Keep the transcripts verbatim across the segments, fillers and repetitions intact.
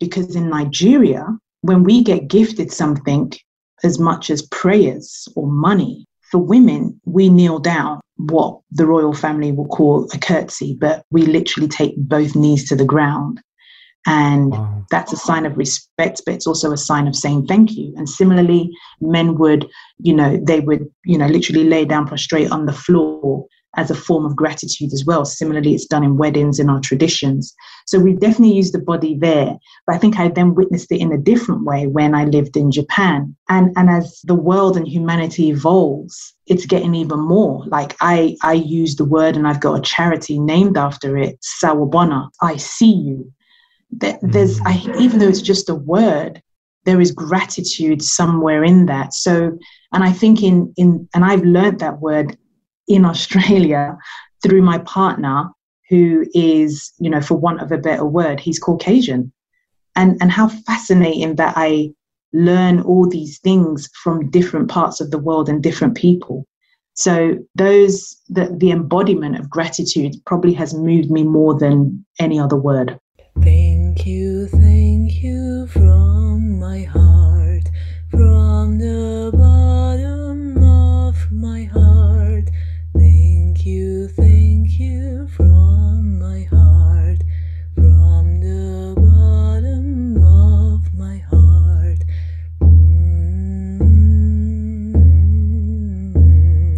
Because in Nigeria, when we get gifted something as much as prayers or money, for women, we kneel down, what the royal family will call a curtsy, but we literally take both knees to the ground. And wow. That's a sign of respect, but it's also a sign of saying thank you. And similarly, men would, you know, they would, you know, literally lay down prostrate on the floor as a form of gratitude as well. Similarly, it's done in weddings, in our traditions. So we definitely use the body there. But I think I then witnessed it in a different way when I lived in Japan. And and as the world and humanity evolves, it's getting even more. Like I, I use the word, and I've got a charity named after it, Sawabona, I see you. There, there's, I, even though it's just a word, there is gratitude somewhere in that. So, and I think in, in and I've learned that word in Australia through my partner, who is, you know, for want of a better word, he's Caucasian. And and how fascinating that I learn all these things from different parts of the world and different people. So those, the, the embodiment of gratitude probably has moved me more than any other word. Thank you, thank you from my heart, from the bottom of my heart. Thank you, thank you from my heart, from the bottom of my heart. Mm-hmm. Mm-hmm.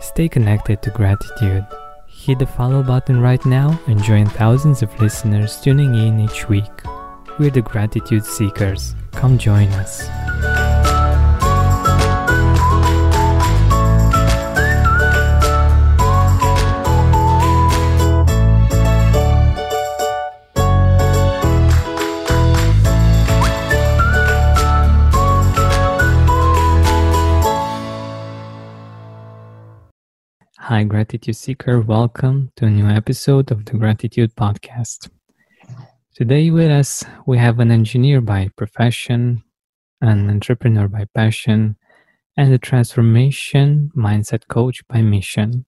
Stay connected to gratitude. Hit the follow button right now and join thousands of listeners tuning in each week. We're the Gratitude Seekers. Come join us. Hi, Gratitude Seeker. Welcome to a new episode of the Gratitude Podcast. Today with us, we have an engineer by profession, an entrepreneur by passion, and a transformation mindset coach by mission.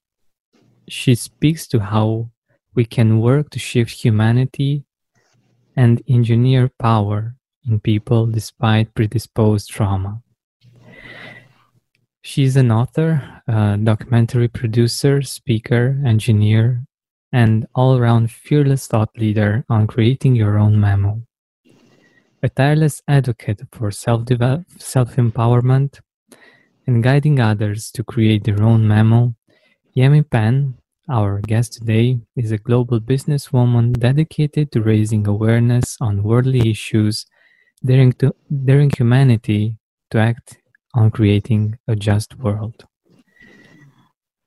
She speaks to how we can work to shift humanity and engineer power in people despite predisposed trauma. She's an author, a documentary producer, speaker, engineer, and all-around fearless thought leader on creating your own mammal. A tireless advocate for self-develop, self-empowerment and guiding others to create their own mammal, Yemi Penn, our guest today, is a global businesswoman dedicated to raising awareness on worldly issues, daring, to, daring humanity to act on creating a just world.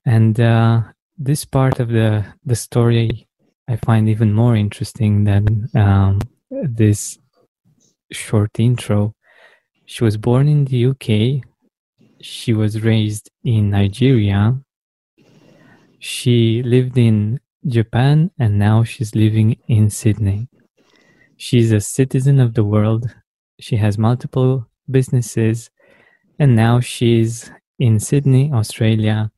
And uh, this part of the, the story I find even more interesting than um, this short intro. She was born in the U K. She was raised in Nigeria. She lived in Japan, and now she's living in Sydney. She's a citizen of the world. She has multiple businesses. And now she's in Sydney, Australia,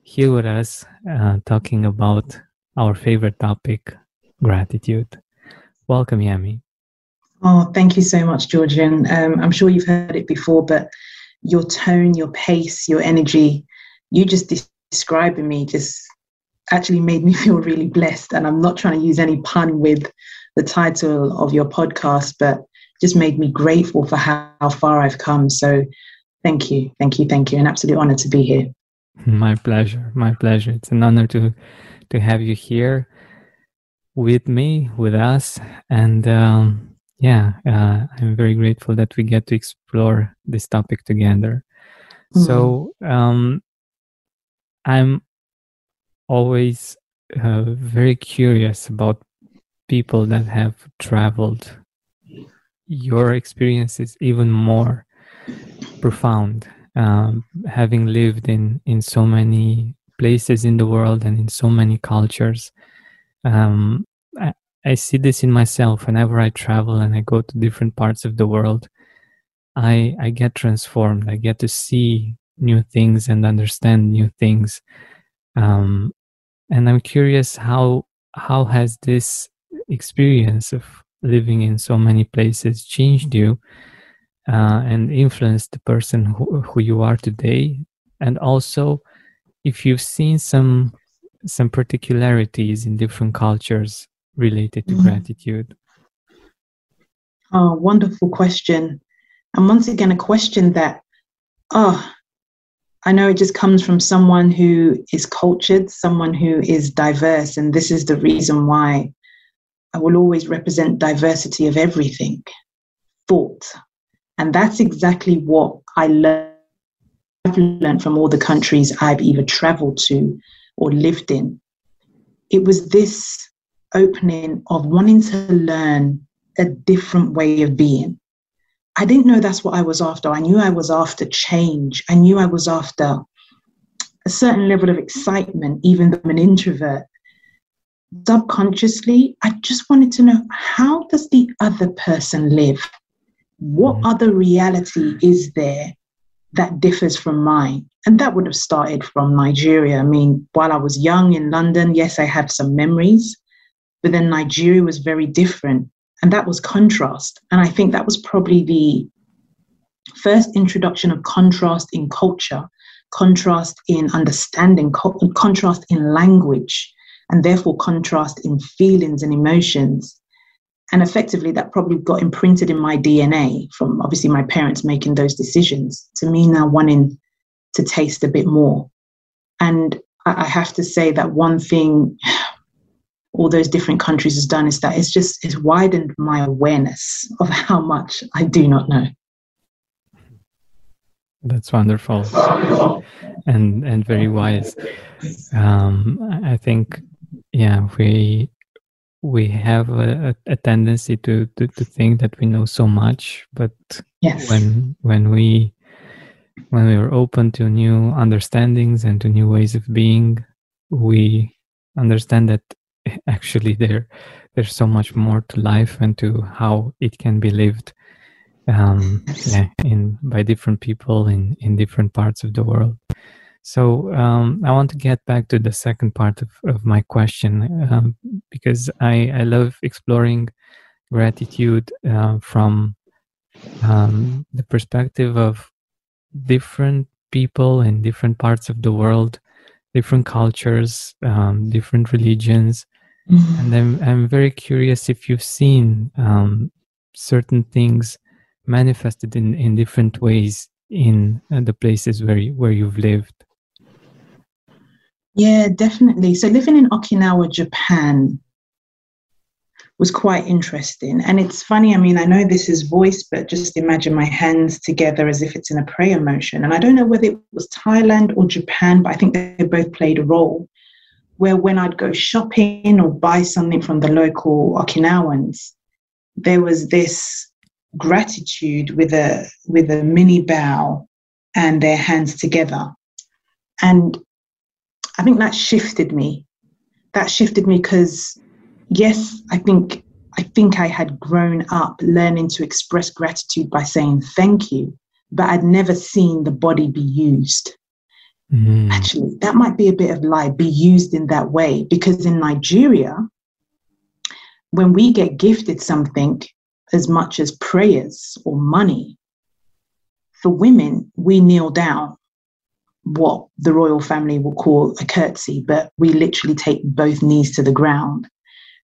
here with us, uh, talking about our favorite topic, gratitude. Welcome, Yemi. Oh, thank you so much, Georgian. Um, I'm sure you've heard it before, but your tone, your pace, your energy, you just de- describing me just actually made me feel really blessed. And I'm not trying to use any pun with the title of your podcast, but just made me grateful for how, how far I've come. So thank you, thank you, thank you. An absolute honor to be here. My pleasure, my pleasure. It's an honor to to have you here with me, with us. And um, yeah, uh, I'm very grateful that we get to explore this topic together. Mm-hmm. So um, I'm always uh, very curious about people that have traveled. Your experience is even more profound, um, having lived in, in so many places in the world and in so many cultures. Um, I, I see this in myself whenever I travel and I go to different parts of the world. I I get transformed. I get to see new things and understand new things. Um, and I'm curious how how has this experience of living in so many places changed you uh, and influenced the person who, who you are today? And also, if you've seen some some particularities in different cultures related to mm-hmm. gratitude. Oh, wonderful question. And once again, a question that, oh, I know it just comes from someone who is cultured, someone who is diverse. And this is the reason why I will always represent diversity of everything, thought. And that's exactly what I learned. I've learned from all the countries I've either traveled to or lived in. It was this opening of wanting to learn a different way of being. I didn't know that's what I was after. I knew I was after change. I knew I was after a certain level of excitement, even though I'm an introvert. Subconsciously, I just wanted to know, how does the other person live? What mm-hmm. other reality is there that differs from mine? And that would have started from Nigeria. I mean, while I was young in London, yes, I had some memories, but then Nigeria was very different. And that was contrast. And I think that was probably the first introduction of contrast in culture, contrast in understanding, co- contrast in language, and therefore contrast in feelings and emotions. And effectively, that probably got imprinted in my D N A from obviously my parents making those decisions to me now wanting to taste a bit more. And I, I have to say that one thing all those different countries has done is that it's just it's widened my awareness of how much I do not know. That's wonderful, and and very wise. Um, I think, yeah, we we have a, a tendency to, to to think that we know so much, but yes. when when we when we are open to new understandings and to new ways of being, we understand that. Actually, there, there's so much more to life and to how it can be lived, um, yeah, in by different people in, in different parts of the world. So um, I want to get back to the second part of, of my question um, because I, I love exploring gratitude uh, from um, the perspective of different people in different parts of the world, different cultures, um, different religions. Mm-hmm. And I'm, I'm very curious if you've seen um, certain things manifested in, in different ways in uh, the places where you, where you've lived. Yeah, definitely. So living in Okinawa, Japan was quite interesting. And it's funny, I mean, I know this is voice, but just imagine my hands together as if it's in a prayer motion. And I don't know whether it was Thailand or Japan, but I think they both played a role. Where when I'd go shopping or buy something from the local Okinawans, there was this gratitude with a with a mini bow and their hands together. And I think that shifted me. That shifted me because, yes, I think I think I had grown up learning to express gratitude by saying thank you, but I'd never seen the body be used. Mm. Actually, that might be a bit of a lie, be used in that way, because in Nigeria, when we get gifted something as much as prayers or money, for women, we kneel down, what the royal family will call a curtsy, but we literally take both knees to the ground.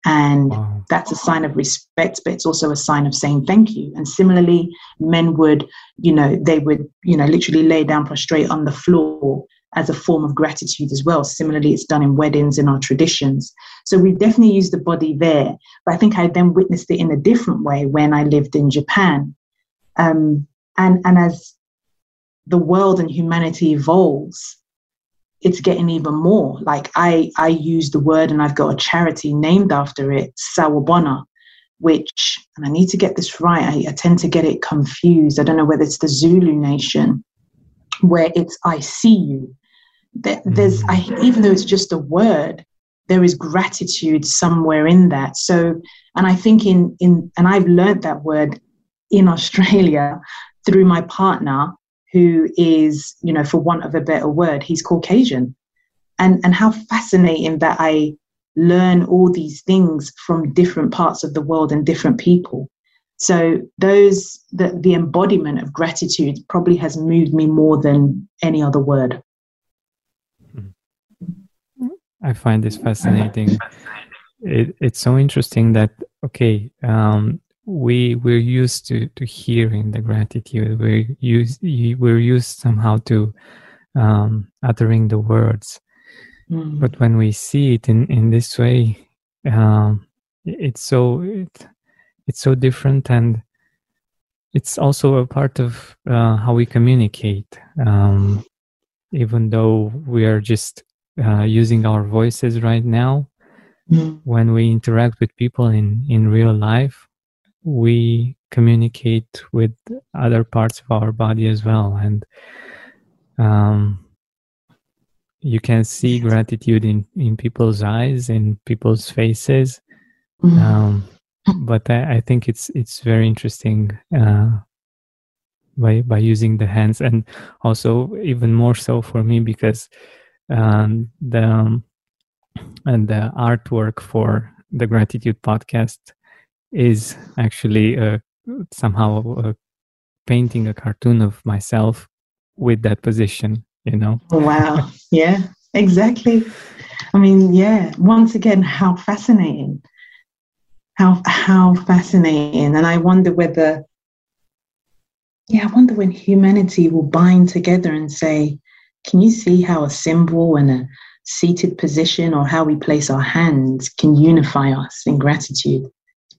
And wow. That's a sign of respect, but it's also a sign of saying thank you. And similarly, men would, you know, they would, you know, literally lay down prostrate on the floor as a form of gratitude as well. Similarly, it's done in weddings, in our traditions. So we definitely use the body there. But I think I then witnessed it in a different way when I lived in Japan. Um, and, and as the world and humanity evolves, it's getting even more. Like I, I use the word, and I've got a charity named after it, Sawabona, which, and I need to get this right, I, I tend to get it confused. I don't know whether it's the Zulu nation, where it's I see you. There, there's, I, even though it's just a word, there is gratitude somewhere in that. So, and I think in, in, and I've learned that word in Australia through my partner, who is, you know, for want of a better word, he's Caucasian. And, and how fascinating that I learn all these things from different parts of the world and different people. So those, the, the embodiment of gratitude probably has moved me more than any other word. I find this fascinating. It, it's so interesting that, okay, um, we, we're used to, to hearing the gratitude. We're used, we're used somehow to um, uttering the words. Mm. But when we see it in, in this way, um, it's so... It, It's so different, and it's also a part of uh, how we communicate. Um, even though we are just uh, using our voices right now, mm. when we interact with people in, in real life, we communicate with other parts of our body as well. And um, you can see gratitude in, in people's eyes, in people's faces. Mm. Um, But I, I think it's it's very interesting uh, by by using the hands, and also even more so for me because um, the um, and the artwork for the Gratitude Podcast is actually uh, somehow uh, painting a cartoon of myself with that position. You know? Wow! Yeah, exactly. I mean, yeah. Once again, how fascinating. How how fascinating. And I wonder whether, yeah, I wonder when humanity will bind together and say, can you see how a symbol and a seated position or how we place our hands can unify us in gratitude? It's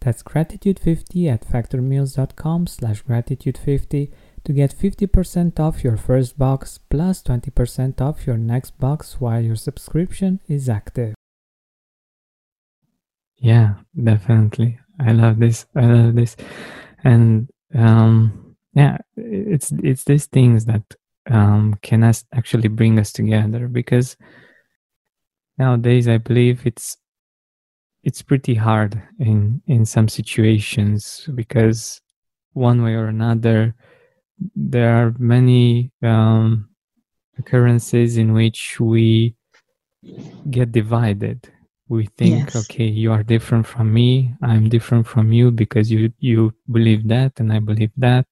That's gratitude fifty at factor meals dot com slash gratitude fifty to get fifty percent off your first box plus twenty percent off your next box while your subscription is active. Yeah, definitely. I love this. I love this. And um, yeah, it's it's these things that um, can us actually bring us together, because nowadays I believe it's it's pretty hard in, in some situations, because one way or another there are many um, occurrences in which we get divided. We think, yes. Okay, you are different from me, I'm different from you because you, you believe that and I believe that.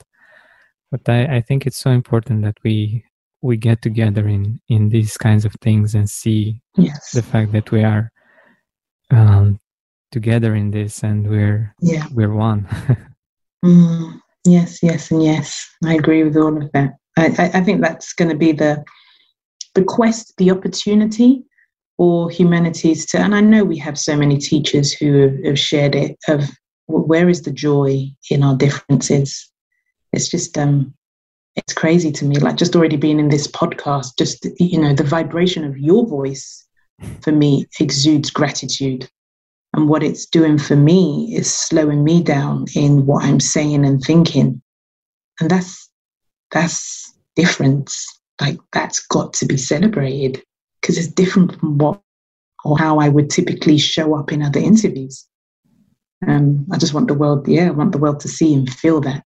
But I, I think it's so important that we we get together in, in these kinds of things and see yes. the fact that we are um, together in this, and we're yeah. we're one. mm, yes, yes, and yes. I agree with all of that. I, I, I think that's going to be the the quest, the opportunity, or humanities to, and I know we have so many teachers who have shared it, of where is the joy in our differences. It's just, um, it's crazy to me, like just already being in this podcast, just, you know, the vibration of your voice for me exudes gratitude. And what it's doing for me is slowing me down in what I'm saying and thinking. And that's, that's difference. Like that's got to be celebrated, because it's different from what or how I would typically show up in other interviews. Um, I just want the world, yeah, I want the world to see and feel that.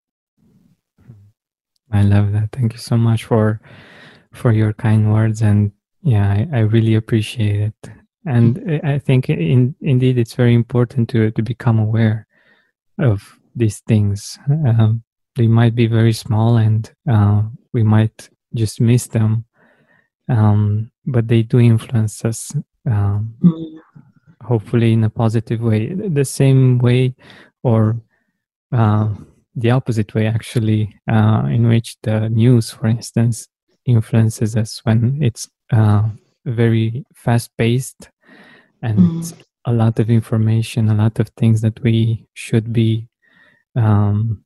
I love that. Thank you so much for for your kind words, and yeah, I, I really appreciate it. And I think in, indeed it's very important to to become aware of these things. Uh, they might be very small and uh, we might just miss them, um, but they do influence us, um, hopefully in a positive way. The same way, or uh, the opposite way actually, uh, in which the news, for instance, influences us when it's uh, very fast-paced and mm. a lot of information, a lot of things that we should be um,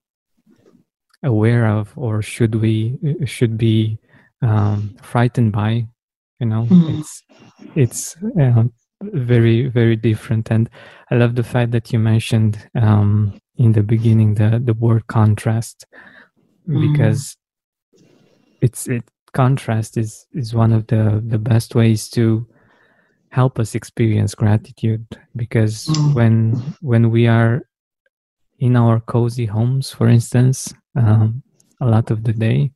aware of, or should we should be um, frightened by. You know, mm. it's it's uh, very very different. And I love the fact that you mentioned um, in the beginning the the word contrast, because mm. it's it. Contrast is, is one of the, the best ways to help us experience gratitude, because mm. when when we are in our cozy homes, for instance, um, a lot of the day,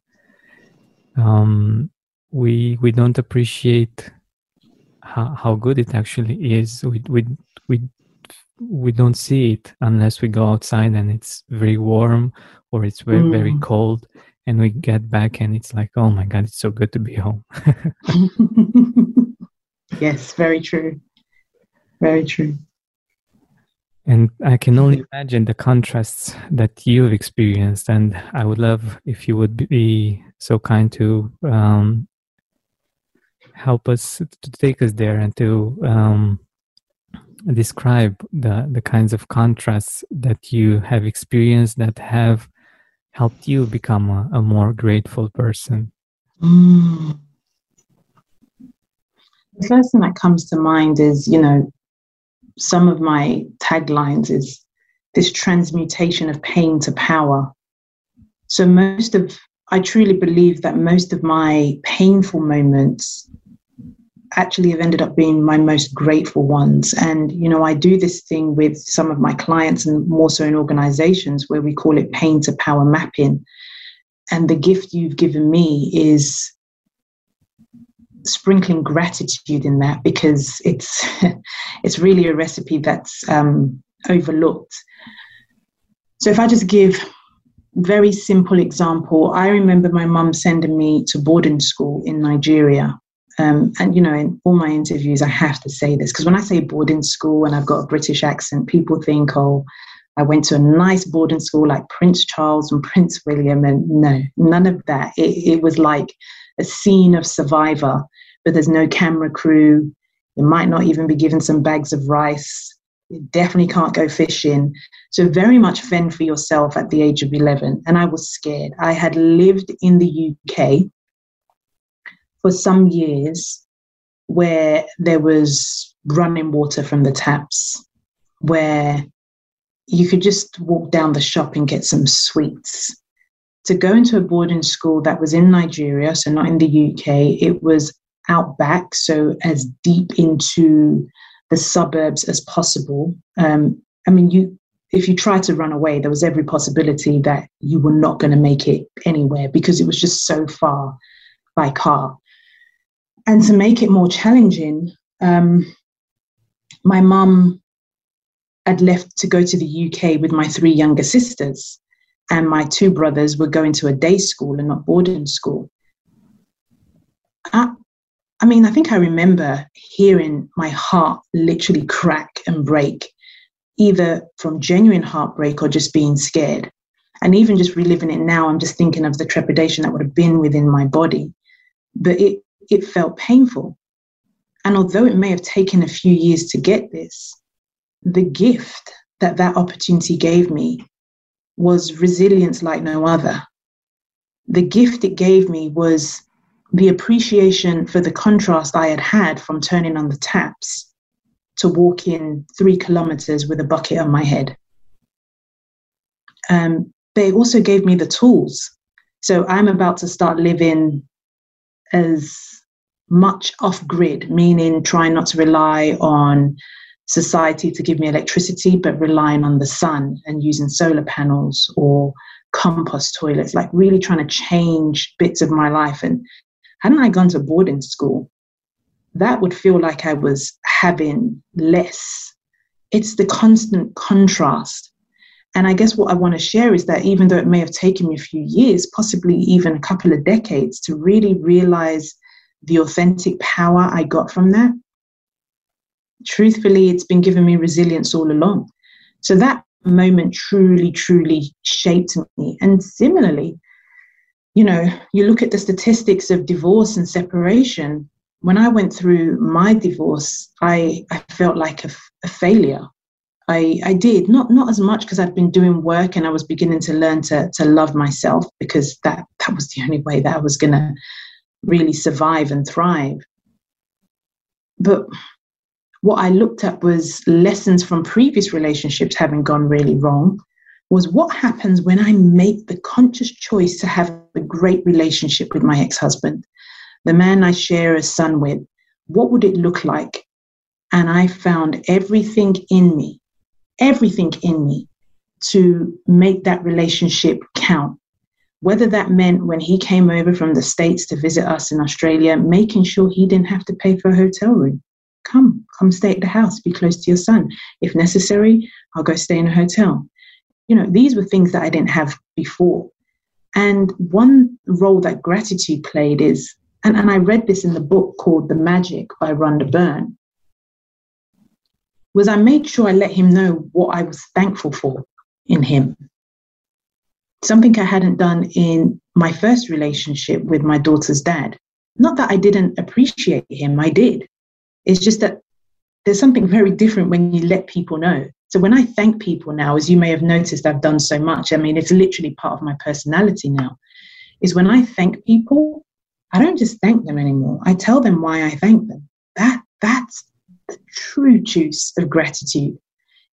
um, we we don't appreciate how, how good it actually is. We we we we don't see it unless we go outside and it's very warm, or it's very mm. very cold. And we get back and it's like, oh my God, it's so good to be home. Yes, very true. Very true. And I can only imagine the contrasts that you've experienced. And I would love if you would be so kind to um, help us, to take us there, and to um, describe the, the kinds of contrasts that you have experienced that have helped you become a, a more grateful person? Mm. The first thing that comes to mind is, you know, some of my taglines is this transmutation of pain to power. So most of, I truly believe that most of my painful moments actually have ended up being my most grateful ones. And, you know, I do this thing with some of my clients, and more so in organizations, where we call it pain to power mapping. And the gift you've given me is sprinkling gratitude in that, because it's it's really a recipe that's um, overlooked. So if I just give very simple example, I remember my mum sending me to boarding school in Nigeria. Um, and, you know, in all my interviews, I have to say this, because when I say boarding school and I've got a British accent, people think, oh, I went to a nice boarding school like Prince Charles and Prince William. And no, none of that. It, it was like a scene of Survivor, but there's no camera crew. You might not even be given some bags of rice. You definitely can't go fishing. So very much fend for yourself at the age of eleven. And I was scared. I had lived in the U K for some years, where there was running water from the taps, where you could just walk down the shop and get some sweets. To go into a boarding school that was in Nigeria, so not in the U K, it was out back, so as deep into the suburbs as possible. Um, I mean, you if you tried to run away, there was every possibility that you were not going to make it anywhere, because it was just so far by car. And to make it more challenging, um, my mum had left to go to the U K with my three younger sisters, and my two brothers were going to a day school and not boarding school. I, I mean, I think I remember hearing my heart literally crack and break, either from genuine heartbreak or just being scared. And even just reliving it now, I'm just thinking of the trepidation that would have been within my body. But it it felt painful. And although it may have taken a few years to get this, the gift that that opportunity gave me was resilience like no other. The gift it gave me was the appreciation for the contrast I had had from turning on the taps to walking three kilometers with a bucket on my head. Um, but it also gave me the tools. So I'm about to start living as much off-grid, meaning trying not to rely on society to give me electricity, but relying on the sun and using solar panels or compost toilets, like really trying to change bits of my life. And hadn't I gone to boarding school, that would feel like I was having less. It's the constant contrast. And I guess what I want to share is that even though it may have taken me a few years, possibly even a couple of decades, to really realize the authentic power I got from that, truthfully, it's been giving me resilience all along. So that moment truly, truly shaped me. And similarly, you know, you look at the statistics of divorce and separation. When I went through my divorce, I, I felt like a, a failure. I, I did, not not as much because I'd been doing work and I was beginning to learn to, to love myself, because that, that was the only way that I was going to really survive and thrive. But what I looked at was lessons from previous relationships having gone really wrong, was what happens when I make the conscious choice to have a great relationship with my ex-husband, the man I share a son with. What would it look like? And I found everything in me, everything in me to make that relationship count. Whether that meant when he came over from the States to visit us in Australia, making sure he didn't have to pay for a hotel room. Come, come stay at the house, be close to your son. If necessary, I'll go stay in a hotel. You know, these were things that I didn't have before. And one role that gratitude played is, and, and I read this in the book called The Magic by Rhonda Byrne, was I made sure I let him know what I was thankful for in him. Something I hadn't done in my first relationship with my daughter's dad. Not that I didn't appreciate him, I did. It's just that there's something very different when you let people know. So when I thank people now, as you may have noticed, I've done so much. I mean, it's literally part of my personality now, is when I thank people, I don't just thank them anymore. I tell them why I thank them. That That's the true juice of gratitude,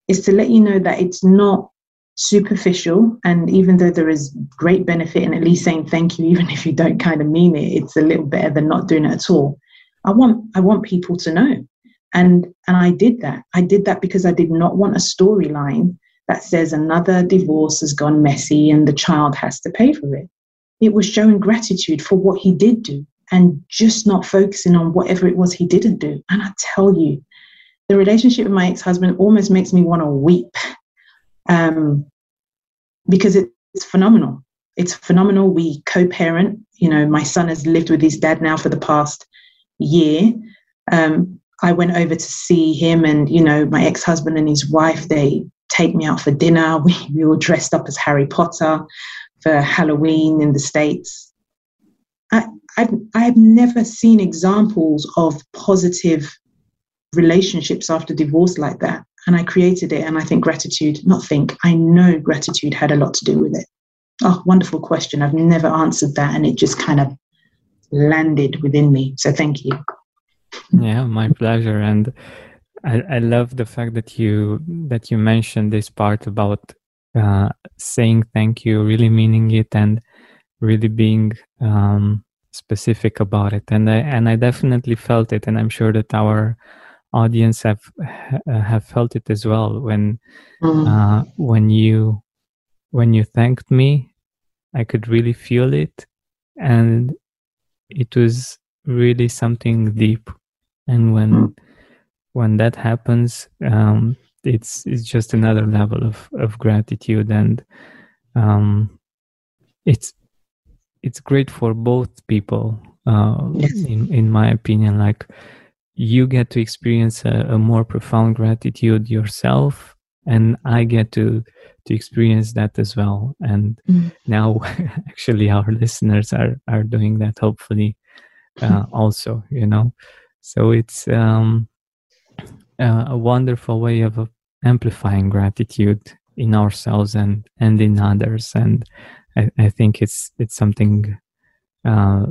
is to let you know that it's not superficial. And even though there is great benefit in at least saying thank you, even if you don't kind of mean it, it's a little better than not doing it at all. I want I want people to know. And and I did that. I did that because I did not want a storyline that says another divorce has gone messy and the child has to pay for it. It was showing gratitude for what he did do and just not focusing on whatever it was he didn't do. And I tell you, the relationship with my ex-husband almost makes me want to weep um, because it's phenomenal. It's phenomenal. We co-parent. You know, my son has lived with his dad now for the past year. Um, I went over to see him, and, you know, my ex-husband and his wife, they take me out for dinner. We, we were dressed up as Harry Potter for Halloween in the States. I, I've, I've never seen examples of positive relationships after divorce like that. And I created it. And I think gratitude, not think, I know gratitude had a lot to do with it. Oh, wonderful question. I've never answered that. And it just kind of landed within me. So thank you. Yeah, my pleasure. And I, I love the fact that you that you mentioned this part about uh, saying thank you, really meaning it, and really being um, specific about it. And I and I definitely felt it, and I'm sure that our audience have have felt it as well. When mm-hmm. uh, when you when you thanked me, I could really feel it, and it was really something deep. And when mm. when that happens, um, it's it's just another level of, of gratitude, and um, it's it's great for both people. Uh, yes. in in my opinion, like you get to experience a, a more profound gratitude yourself, and I get to to experience that as well. And mm. now, actually, our listeners are are doing that, hopefully. Uh, also, you know, so it's um, uh, a wonderful way of uh, amplifying gratitude in ourselves and, and in others. And I, I think it's it's something uh,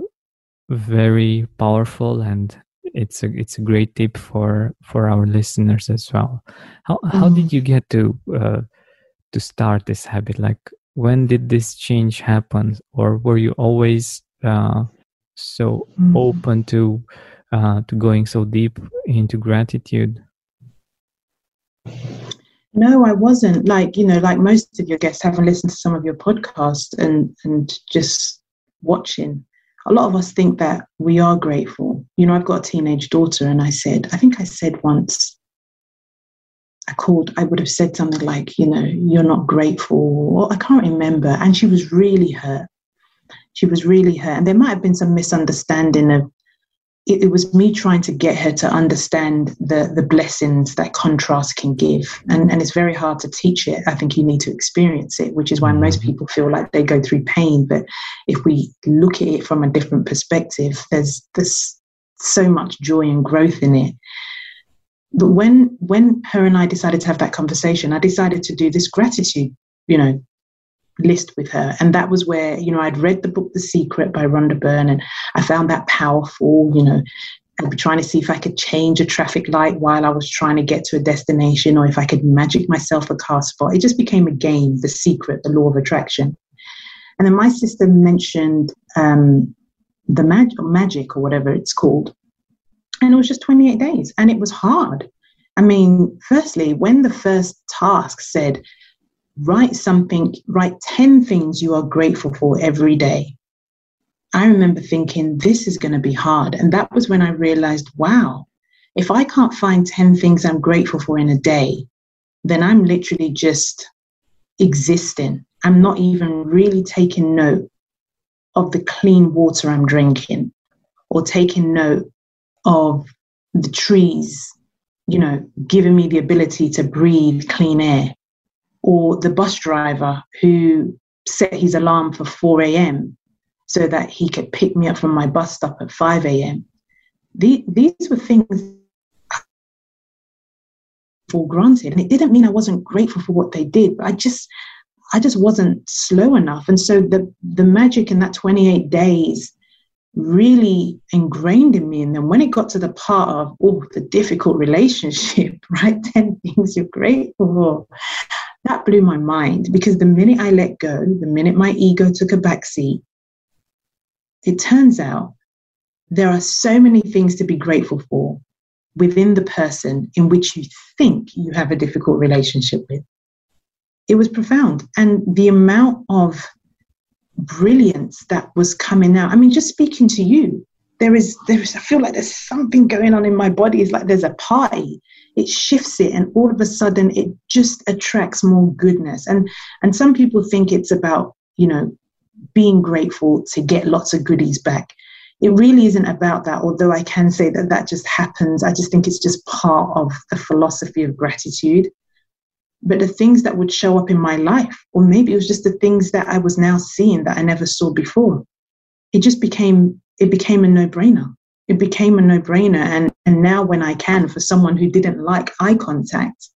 very powerful, and it's a it's a great tip for, for our listeners as well. How how mm. did you get to uh, to start this habit? Like, when did this change happen, or were you always uh, so open to uh, to going so deep into gratitude? No, I wasn't. Like, you know, like most of your guests, having listened to some of your podcasts and, and just watching, a lot of us think that we are grateful. You know, I've got a teenage daughter, and I said, I think I said once, I called, I would have said something like, you know, you're not grateful, or I can't remember. And she was really hurt. She was really hurt. And there might have been some misunderstanding of, it, it was me trying to get her to understand the the blessings that contrast can give. And, and it's very hard to teach it. I think you need to experience it, which is why most people feel like they go through pain. But if we look at it from a different perspective, there's this so much joy and growth in it. But when when her and I decided to have that conversation, I decided to do this gratitude, you know, list with her. And that was where, you know, I'd read the book, The Secret by Rhonda Byrne, and I found that powerful, you know, I'd be trying to see if I could change a traffic light while I was trying to get to a destination, or if I could magic myself a car spot. It just became a game, The Secret, the law of attraction. And then my sister mentioned um, the mag- magic or whatever it's called. And it was just twenty-eight days, and it was hard. I mean, firstly, when the first task said, write something, write ten things you are grateful for every day, I remember thinking, this is going to be hard. And that was when I realized, wow, if I can't find ten things I'm grateful for in a day, then I'm literally just existing. I'm not even really taking note of the clean water I'm drinking, or taking note of the trees, you know, giving me the ability to breathe clean air, or the bus driver who set his alarm for four a.m. so that he could pick me up from my bus stop at five a.m. These, these were things for granted. And it didn't mean I wasn't grateful for what they did, but I just, I just wasn't slow enough. And so the, the magic in that twenty-eight days really ingrained in me. And then when it got to the part of, oh, the difficult relationship, right? ten things you're grateful for. That blew my mind, because the minute I let go, the minute my ego took a backseat, it turns out there are so many things to be grateful for within the person in which you think you have a difficult relationship with. It was profound. And the amount of brilliance that was coming out. I mean, just speaking to you, there is, there is, I feel like there's something going on in my body. It's like there's a party. It shifts it, and all of a sudden it just attracts more goodness. And and some people think it's about, you know, being grateful to get lots of goodies back. It really isn't about that, although I can say that that just happens. I just think it's just part of the philosophy of gratitude. But the things that would show up in my life, or maybe it was just the things that I was now seeing that I never saw before, it just became, it became a no-brainer. It became a no-brainer. And, and now when I can, for someone who didn't like eye contact,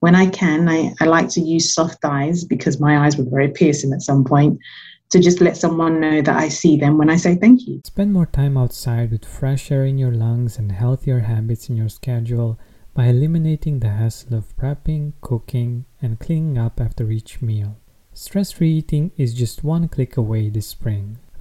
when I can, I, I like to use soft eyes, because my eyes were very piercing at some point, to just let someone know that I see them when I say thank you. Spend more time outside with fresh air in your lungs and healthier habits in your schedule by eliminating the hassle of prepping, cooking, and cleaning up after each meal. Stress-free eating is just one click away this spring.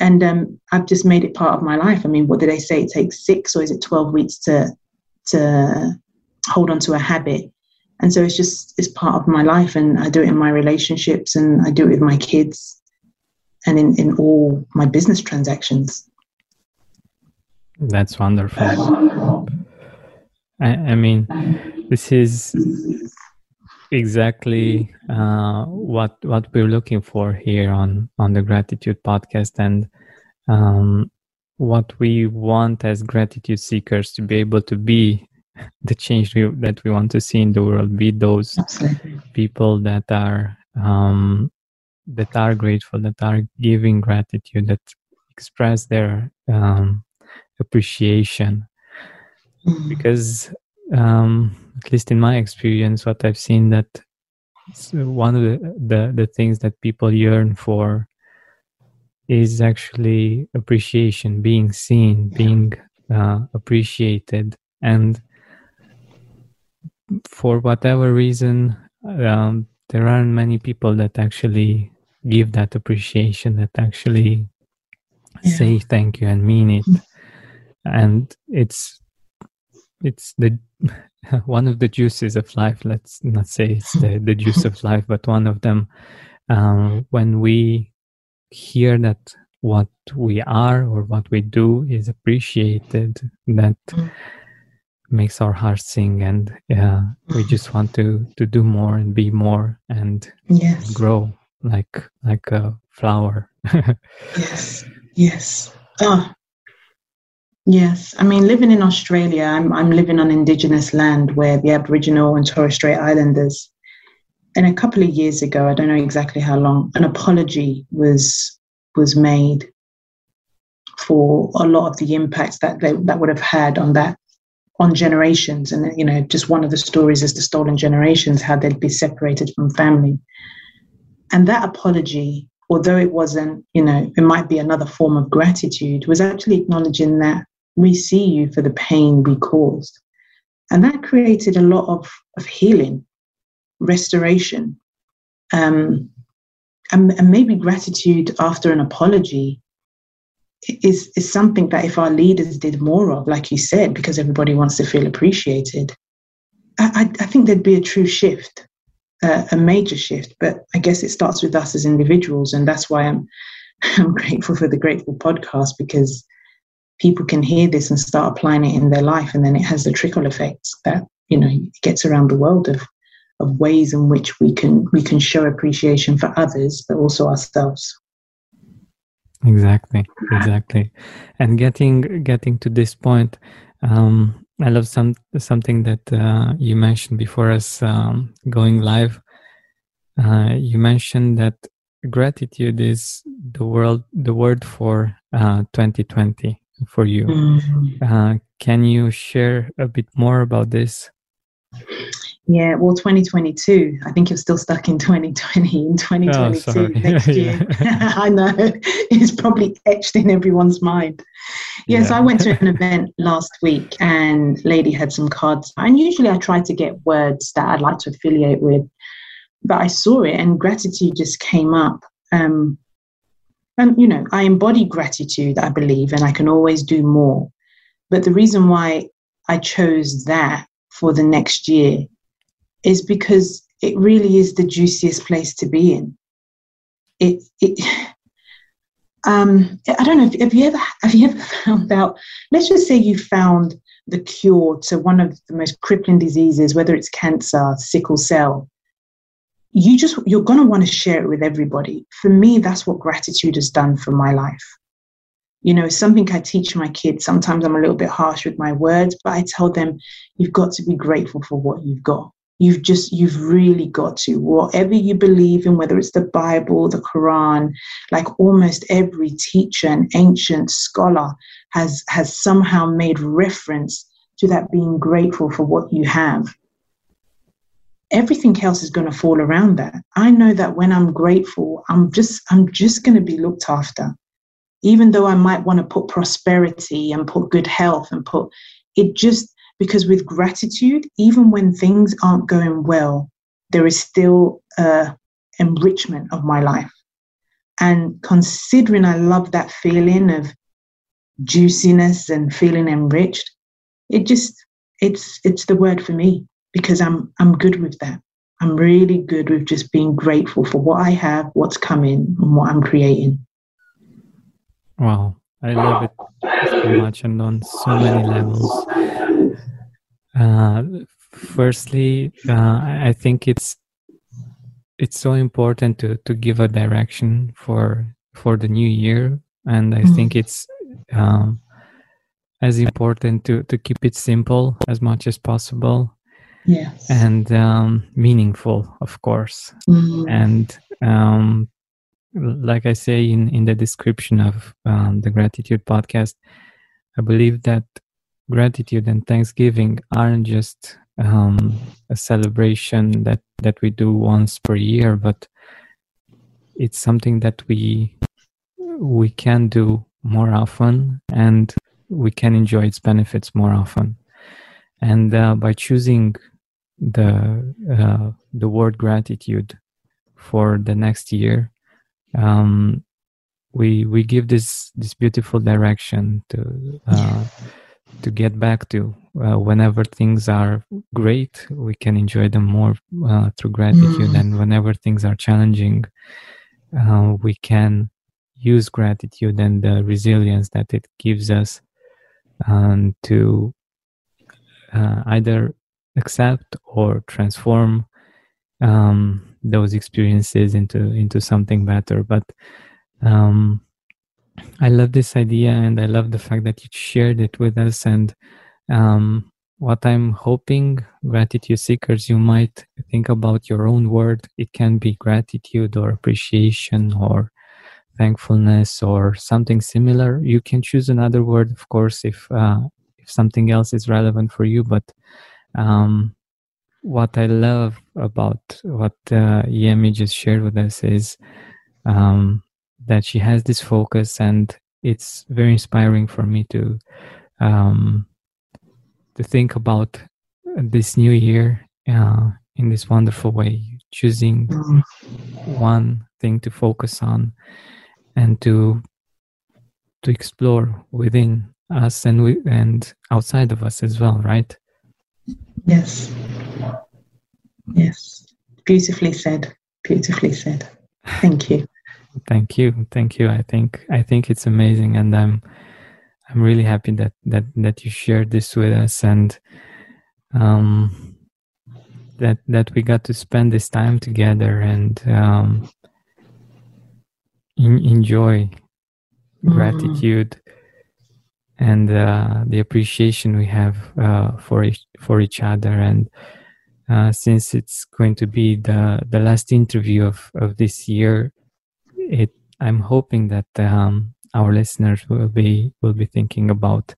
And um, I've just made it part of my life. I mean, what did they say? It takes six or is it twelve weeks to to hold on to a habit? And so it's just, it's part of my life, and I do it in my relationships, and I do it with my kids, and in, in all my business transactions. That's wonderful. I, I mean, this is exactly uh, what what we're looking for here on, on the Gratitude Podcast, and um, what we want as gratitude seekers to be able to be the change we, that we want to see in the world, be those Absolutely. People that are um, that are grateful, that are giving gratitude, that express their um, appreciation. Mm-hmm. Because um, at least in my experience, what I've seen, that one of the, the, the things that people yearn for is actually appreciation, being seen, being uh, appreciated. And for whatever reason, um, there aren't many people that actually give that appreciation, that actually yeah. say thank you and mean it. And it's it's the one of the juices of life. Let's not say it's the, the juice of life, but one of them. Um, when we hear that what we are or what we do is appreciated, that makes our heart sing, and uh, we just want to, to do more and be more and yes. grow like like a flower. yes, yes. Oh, yes. I mean, living in Australia, I'm I'm living on indigenous land where the Aboriginal and Torres Strait Islanders. And a couple of years ago, I don't know exactly how long, an apology was was made for a lot of the impacts that they, that would have had on that. On generations, and you know, just one of the stories is the Stolen Generations, how they'd be separated from family. And that apology, although it wasn't, you know, it might be another form of gratitude, was actually acknowledging that we see you for the pain we caused. And that created a lot of, of healing, restoration, um, and, and maybe gratitude after an apology is is something that if our leaders did more of, like you said, because everybody wants to feel appreciated, I, I think there'd be a true shift, uh, a major shift. But I guess it starts with us as individuals, and that's why I'm I'm grateful for the Grateful Podcast, because people can hear this and start applying it in their life, and then it has the trickle effects that, you know, it gets around the world of of ways in which we can we can show appreciation for others, but also ourselves. Exactly, exactly. And getting getting to this point, um, I love some something that uh, you mentioned before us um, going live. Uh, you mentioned that gratitude is the world the word for uh, twenty twenty for you. Mm-hmm. Uh, can you share a bit more about this? Yeah, well, twenty twenty-two, I think you're still stuck in twenty twenty. In twenty twenty-two, oh, next year, I know, it's probably etched in everyone's mind. Yes, yeah, yeah. So I went to an event last week and lady had some cards. And usually I try to get words that I'd like to affiliate with, but I saw it and gratitude just came up. Um, and, you know, I embody gratitude, I believe, and I can always do more. But the reason why I chose that for the next year is because it really is the juiciest place to be in. It, it, um, I don't know. If, have you ever, have you ever found out? Let's just say you found the cure to one of the most crippling diseases, whether it's cancer, sickle cell. You just, you're going to want to share it with everybody. For me, that's what gratitude has done for my life. You know, something I teach my kids. Sometimes I'm a little bit harsh with my words, but I tell them, you've got to be grateful for what you've got. You've just, you've really got to, whatever you believe in, whether it's the Bible, the Quran, like almost every teacher and ancient scholar has, has somehow made reference to that being grateful for what you have. Everything else is going to fall around that. I know that when I'm grateful, I'm just, I'm just going to be looked after. Even though I might want to put prosperity and put good health and put it just, because with gratitude, even when things aren't going well, there is still an enrichment of my life. And considering I love that feeling of juiciness and feeling enriched, it just, it's it's the word for me, because I'm I'm good with that. I'm really good with just being grateful for what I have, what's coming, and what I'm creating. Wow, I love it so much, and on so many levels. Uh, firstly, uh, I think it's it's so important to, to give a direction for for the new year, and I mm-hmm. think it's um, as important to, to keep it simple as much as possible. Yes, and um, meaningful, of course, mm-hmm. and um, like I say in, in the description of um, the Gratitude Podcast, I believe that gratitude and thanksgiving aren't just um, a celebration that, that we do once per year, but it's something that we we can do more often, and we can enjoy its benefits more often. And uh, by choosing the uh, the word gratitude for the next year, um, we we give this this beautiful direction to uh, to get back to. Uh, whenever things are great, we can enjoy them more uh, through gratitude, mm. and whenever things are challenging, uh, we can use gratitude and the resilience that it gives us um, to uh, either accept or transform um, those experiences into into something better. But um, I love this idea, and I love the fact that you shared it with us. And um, what I'm hoping, gratitude seekers, you might think about your own word. It can be gratitude or appreciation or thankfulness or something similar. You can choose another word, of course, if uh, if something else is relevant for you. But um, what I love about what uh, Yemi just shared with us is um, that she has this focus, and it's very inspiring for me to um, to think about this new year uh, in this wonderful way, choosing one thing to focus on and to to explore within us and we, and outside of us as well, right? Yes. Yes. Beautifully said. Beautifully said. Thank you. Thank you. Thank you. I think I think it's amazing, and I'm I'm really happy that that, that you shared this with us, and um that that we got to spend this time together and um in, enjoy mm. gratitude and uh, the appreciation we have uh, for each, for each other. And uh, since it's going to be the, the last interview of, of this year, it I'm hoping that um, our listeners will be will be thinking about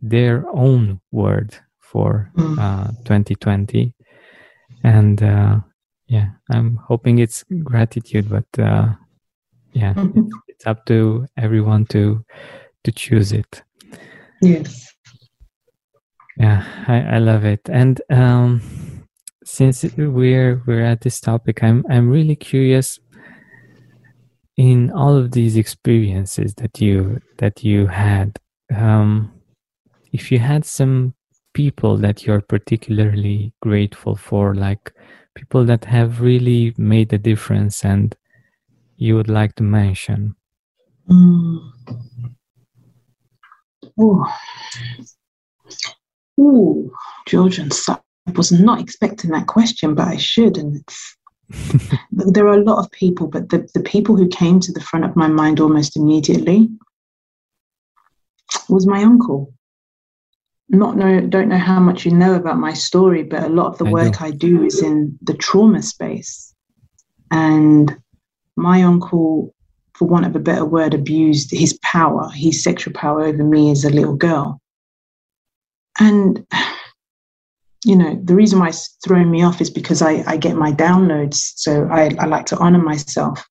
their own word for mm. uh, twenty twenty, and uh, yeah, I'm hoping it's gratitude, but uh, yeah, mm-hmm. it's, it's up to everyone to to choose it. Yes. Yeah, I, I love it. And um, since we're we're at this topic, I'm I'm really curious. In all of these experiences that you that you had, um, if you had some people that you're particularly grateful for, like people that have really made a difference, and you would like to mention? Mm. Oh, ooh, Georgian, I was not expecting that question, but I should. And it's, there are a lot of people, but the, the people who came to the front of my mind almost immediately was my uncle. Not know, don't know how much you know about my story, but a lot of the I work do. I do is in the trauma space, and my uncle, for want of a better word, abused his power, his sexual power over me as a little girl. And, you know, the reason why it's thrown me off is because I, I get my downloads, so I, I like to honor myself.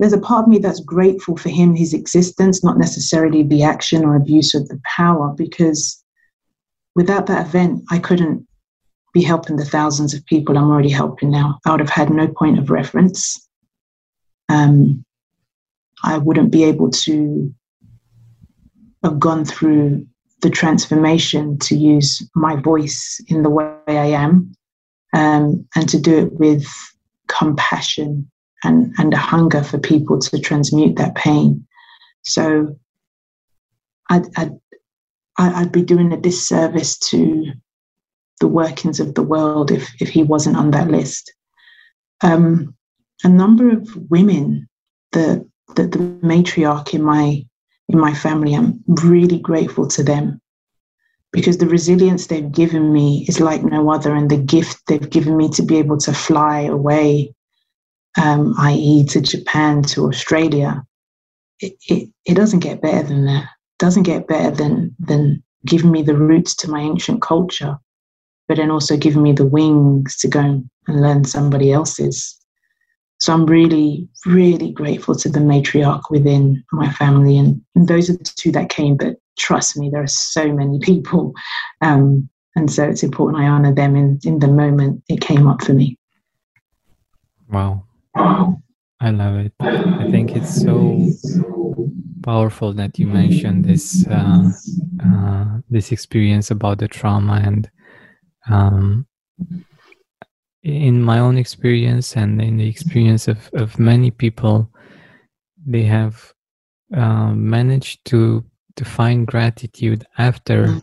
There's a part of me that's grateful for him, his existence, not necessarily the action or abuse of the power, because without that event, I couldn't be helping the thousands of people I'm already helping now. I would have had no point of reference. Um, I wouldn't be able to have gone through the transformation to use my voice in the way I am, um, and to do it with compassion and, and a hunger for people to transmute that pain. So I'd, I'd, I'd be doing a disservice to the workings of the world if, if he wasn't on that list. Um, a number of women, the The, the matriarch in my in my family, I'm really grateful to them, because the resilience they've given me is like no other, and the gift they've given me to be able to fly away um, that is to Japan, to Australia, it, it, it doesn't get better than that. It doesn't get better than than giving me the roots to my ancient culture, but then also giving me the wings to go and learn somebody else's. So I'm really, really grateful to the matriarch within my family. And, and those are the two that came, but trust me, there are so many people. Um, and so it's important I honor them in, in the moment it came up for me. Wow. I love it. I think it's so powerful that you mentioned this, uh, uh, this experience about the trauma. And um, in my own experience and in the experience of, of many people, they have uh, managed to, to find gratitude after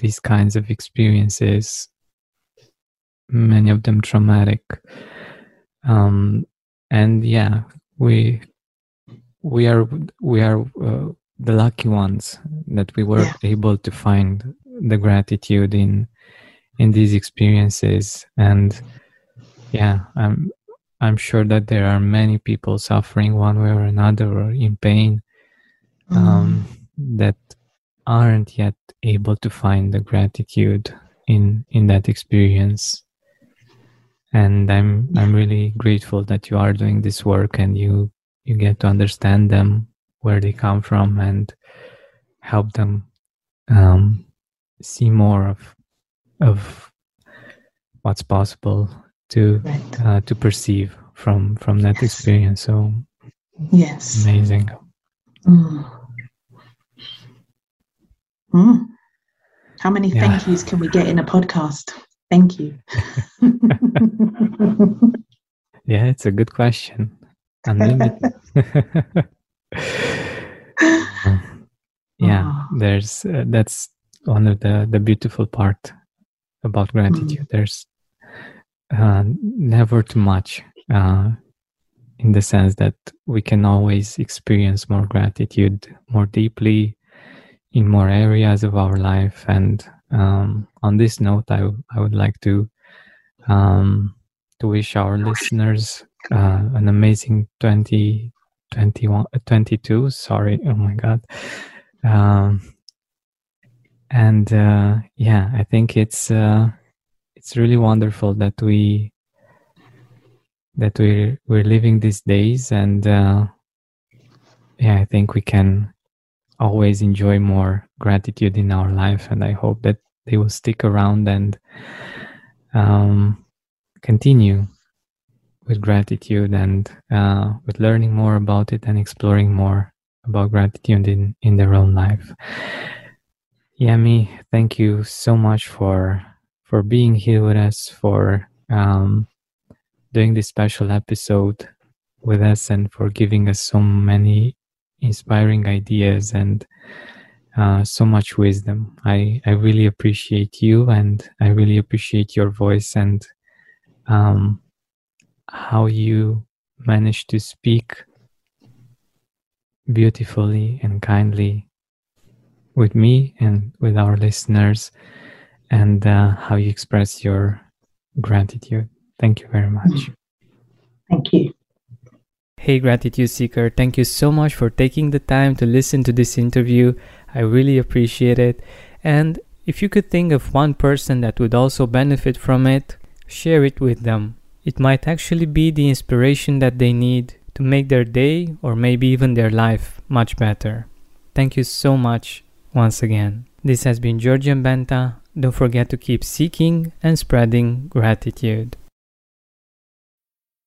these kinds of experiences, many of them traumatic. Um, and yeah, we we are we are uh, the lucky ones that we were yeah. able to find the gratitude in in these experiences. And yeah, I'm I'm sure that there are many people suffering one way or another or in pain um, mm. that aren't yet able to find the gratitude in in that experience. And I'm I'm really grateful that you are doing this work and you, you get to understand them, where they come from, and help them um, see more of of what's possible to right. uh, to perceive from from that yes. experience. So yes, amazing. Mm. Mm. How many yeah. thank yous can we get in a podcast? Thank you. Yeah, it's a good question. Unlimited. Yeah, oh. there's uh, that's one of the, the beautiful part about gratitude. Mm. There's uh, never too much uh, in the sense that we can always experience more gratitude more deeply in more areas of our life. And Um, on this note, I, w- I would like to um, to wish our listeners uh, an amazing twenty twenty-one, twenty-two. Sorry, oh my God! Um, and uh, yeah, I think it's uh, it's really wonderful that we that we we're living these days, and uh, yeah, I think we can always enjoy more gratitude in our life, and I hope that they will stick around and um, continue with gratitude and uh, with learning more about it and exploring more about gratitude in, in their own life. Yemi, thank you so much for for being here with us, for um, doing this special episode with us, and for giving us so many inspiring ideas and uh, so much wisdom. I, I really appreciate you, and I really appreciate your voice and um, how you manage to speak beautifully and kindly with me and with our listeners, and uh, how you express your gratitude. Thank you very much. Thank you. Hey Gratitude Seeker, thank you so much for taking the time to listen to this interview. I really appreciate it. And if you could think of one person that would also benefit from it, share it with them. It might actually be the inspiration that they need to make their day or maybe even their life much better. Thank you so much once again. This has been Georgian Benta. Don't forget to keep seeking and spreading gratitude.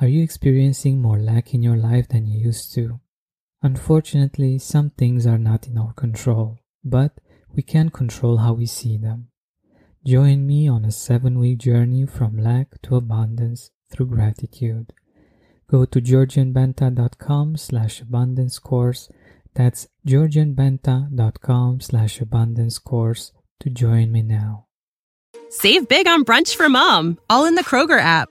Are you experiencing more lack in your life than you used to? Unfortunately, some things are not in our control, but we can control how we see them. Join me on a seven-week journey from lack to abundance through gratitude. Go to georgianbenta.com slash abundance course. That's georgianbenta.com slash abundance course to join me now. Save big on brunch for mom, all in the Kroger app.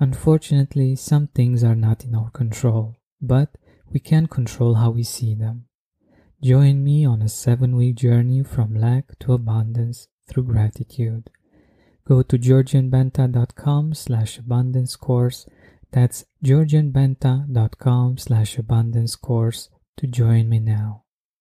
Unfortunately, some things are not in our control, but we can control how we see them. Join me on a seven-week journey from lack to abundance through gratitude. Go to georgianbenta.com slash abundance course. That's georgianbenta.com slash abundance course to join me now.